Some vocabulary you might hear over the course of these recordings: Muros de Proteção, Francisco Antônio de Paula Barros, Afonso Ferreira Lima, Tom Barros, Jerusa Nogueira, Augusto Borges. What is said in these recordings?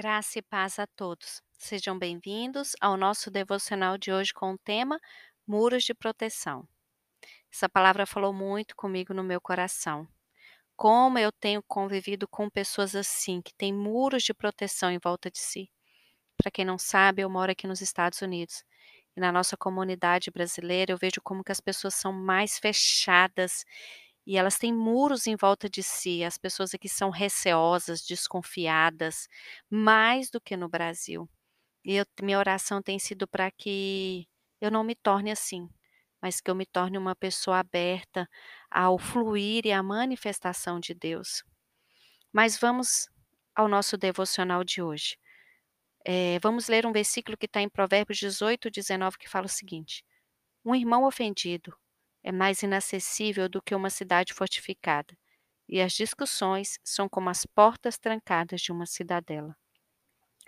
Graça e paz a todos. Sejam bem-vindos ao nosso devocional de hoje com o tema Muros de Proteção. Essa palavra falou muito comigo no meu coração. Como eu tenho convivido com pessoas assim, que têm muros de proteção em volta de si. Para quem não sabe, eu moro aqui nos Estados Unidos. E na nossa comunidade brasileira, eu vejo como que as pessoas são mais fechadas e elas têm muros em volta de si. As pessoas aqui são receosas, desconfiadas, mais do que no Brasil. E minha oração tem sido para que eu não me torne assim, mas que eu me torne uma pessoa aberta ao fluir e à manifestação de Deus. Mas vamos ao nosso devocional de hoje. Vamos ler um versículo que está em Provérbios 18:19, que fala o seguinte: um irmão ofendido é mais inacessível do que uma cidade fortificada, e as discussões são como as portas trancadas de uma cidadela.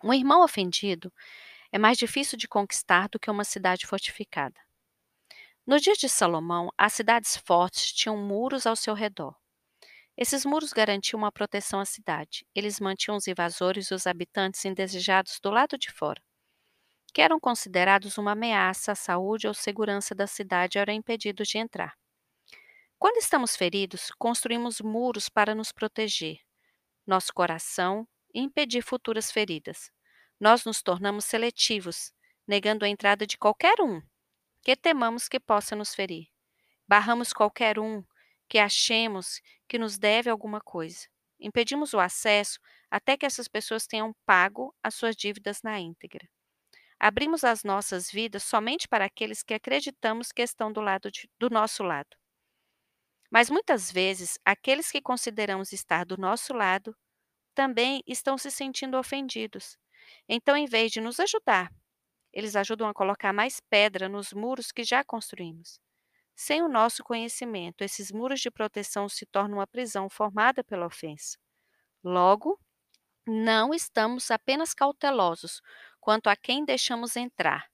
Um irmão ofendido é mais difícil de conquistar do que uma cidade fortificada. Nos dias de Salomão, as cidades fortes tinham muros ao seu redor. Esses muros garantiam uma proteção à cidade. Eles mantinham os invasores e os habitantes indesejados do lado de fora, que eram considerados uma ameaça à saúde ou segurança da cidade e eram impedidos de entrar. Quando estamos feridos, construímos muros para nos proteger, nosso coração, e impedir futuras feridas. Nós nos tornamos seletivos, negando a entrada de qualquer um que temamos que possa nos ferir. Barramos qualquer um que achemos que nos deve alguma coisa. Impedimos o acesso até que essas pessoas tenham pago as suas dívidas na íntegra. Abrimos as nossas vidas somente para aqueles que acreditamos que estão do nosso lado. Mas muitas vezes, aqueles que consideramos estar do nosso lado também estão se sentindo ofendidos. Então, em vez de nos ajudar, eles ajudam a colocar mais pedra nos muros que já construímos. Sem o nosso conhecimento, esses muros de proteção se tornam uma prisão formada pela ofensa. Logo, não estamos apenas cautelosos quanto a quem deixamos entrar,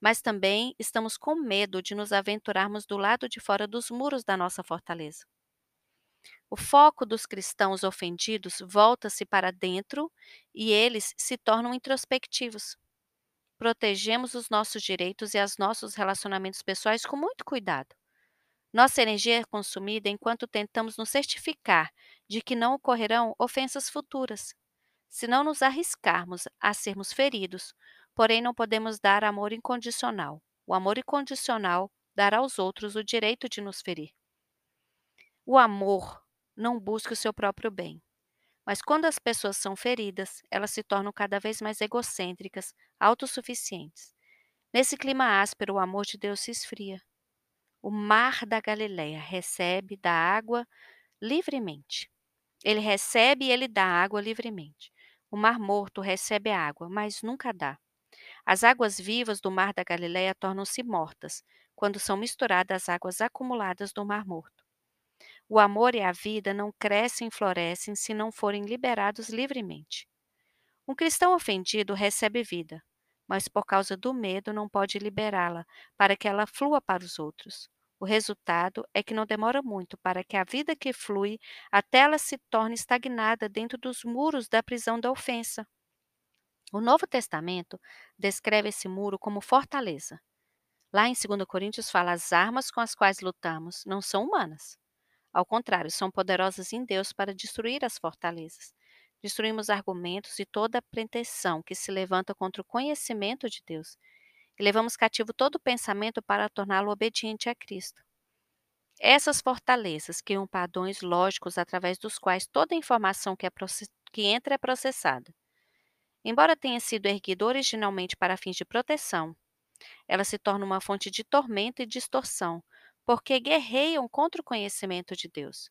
mas também estamos com medo de nos aventurarmos do lado de fora dos muros da nossa fortaleza. O foco dos cristãos ofendidos volta-se para dentro e eles se tornam introspectivos. Protegemos os nossos direitos e os nossos relacionamentos pessoais com muito cuidado. Nossa energia é consumida enquanto tentamos nos certificar de que não ocorrerão ofensas futuras. Se não nos arriscarmos a sermos feridos, porém não podemos dar amor incondicional. O amor incondicional dará aos outros o direito de nos ferir. O amor não busca o seu próprio bem, mas quando as pessoas são feridas, elas se tornam cada vez mais egocêntricas, autossuficientes. Nesse clima áspero, o amor de Deus se esfria. O mar da Galileia recebe da água livremente. Ele recebe e ele dá água livremente. O Mar Morto recebe a água, mas nunca dá. As águas vivas do Mar da Galileia tornam-se mortas quando são misturadas às águas acumuladas do Mar Morto. O amor e a vida não crescem e florescem se não forem liberados livremente. Um cristão ofendido recebe vida, mas por causa do medo não pode liberá-la para que ela flua para os outros. O resultado é que não demora muito para que a vida que flui até ela se torne estagnada dentro dos muros da prisão da ofensa. O Novo Testamento descreve esse muro como fortaleza. Lá em 2 Coríntios fala: as armas com as quais lutamos não são humanas. Ao contrário, são poderosas em Deus para destruir as fortalezas. Destruímos argumentos e toda a pretensão que se levanta contra o conhecimento de Deus. E levamos cativo todo o pensamento para torná-lo obediente a Cristo. Essas fortalezas criam padrões lógicos através dos quais toda informação que entra é processada. Embora tenha sido erguida originalmente para fins de proteção, ela se torna uma fonte de tormento e distorção, porque guerreiam contra o conhecimento de Deus.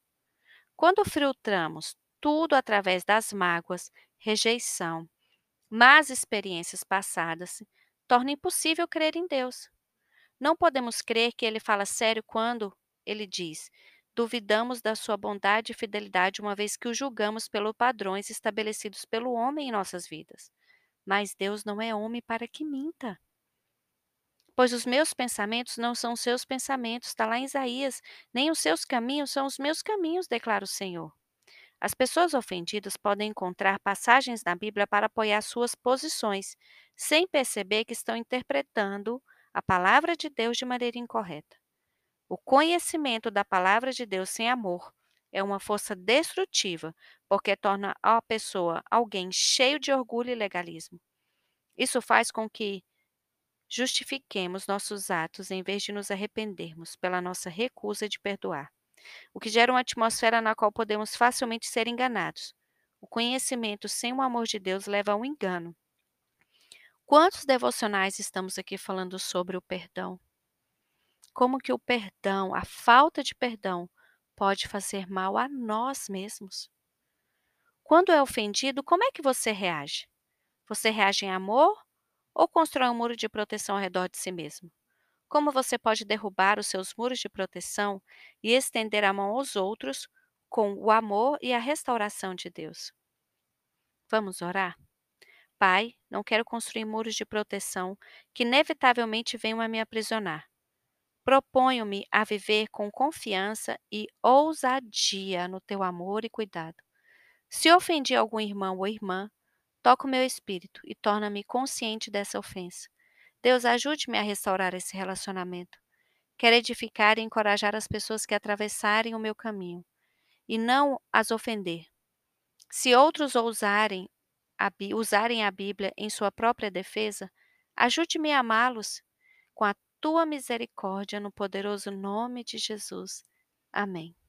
Quando filtramos tudo através das mágoas, rejeição, más experiências passadas, torna impossível crer em Deus. Não podemos crer que Ele fala sério quando Ele diz: duvidamos da sua bondade e fidelidade, uma vez que o julgamos pelos padrões estabelecidos pelo homem em nossas vidas. Mas Deus não é homem para que minta. Pois os meus pensamentos não são os seus pensamentos, está lá em Isaías, nem os seus caminhos são os meus caminhos, declara o Senhor. As pessoas ofendidas podem encontrar passagens na Bíblia para apoiar suas posições, sem perceber que estão interpretando a palavra de Deus de maneira incorreta. O conhecimento da palavra de Deus sem amor é uma força destrutiva, porque torna a pessoa alguém cheio de orgulho e legalismo. Isso faz com que justifiquemos nossos atos em vez de nos arrependermos pela nossa recusa de perdoar, o que gera uma atmosfera na qual podemos facilmente ser enganados. O conhecimento sem o amor de Deus leva ao engano. Quantos devocionais estamos aqui falando sobre o perdão? Como que o perdão, a falta de perdão, pode fazer mal a nós mesmos? Quando é ofendido, como é que você reage? Você reage em amor? Ou constrói um muro de proteção ao redor de si mesmo? Como você pode derrubar os seus muros de proteção e estender a mão aos outros com o amor e a restauração de Deus? Vamos orar? Pai, não quero construir muros de proteção que inevitavelmente venham a me aprisionar. Proponho-me a viver com confiança e ousadia no Teu amor e cuidado. Se ofendi algum irmão ou irmã, toca o meu espírito e torna-me consciente dessa ofensa. Deus, ajude-me a restaurar esse relacionamento. Quero edificar e encorajar as pessoas que atravessarem o meu caminho e não as ofender. Se outros usarem a Bíblia em sua própria defesa, ajude-me a amá-los com a Tua misericórdia no poderoso nome de Jesus. Amém.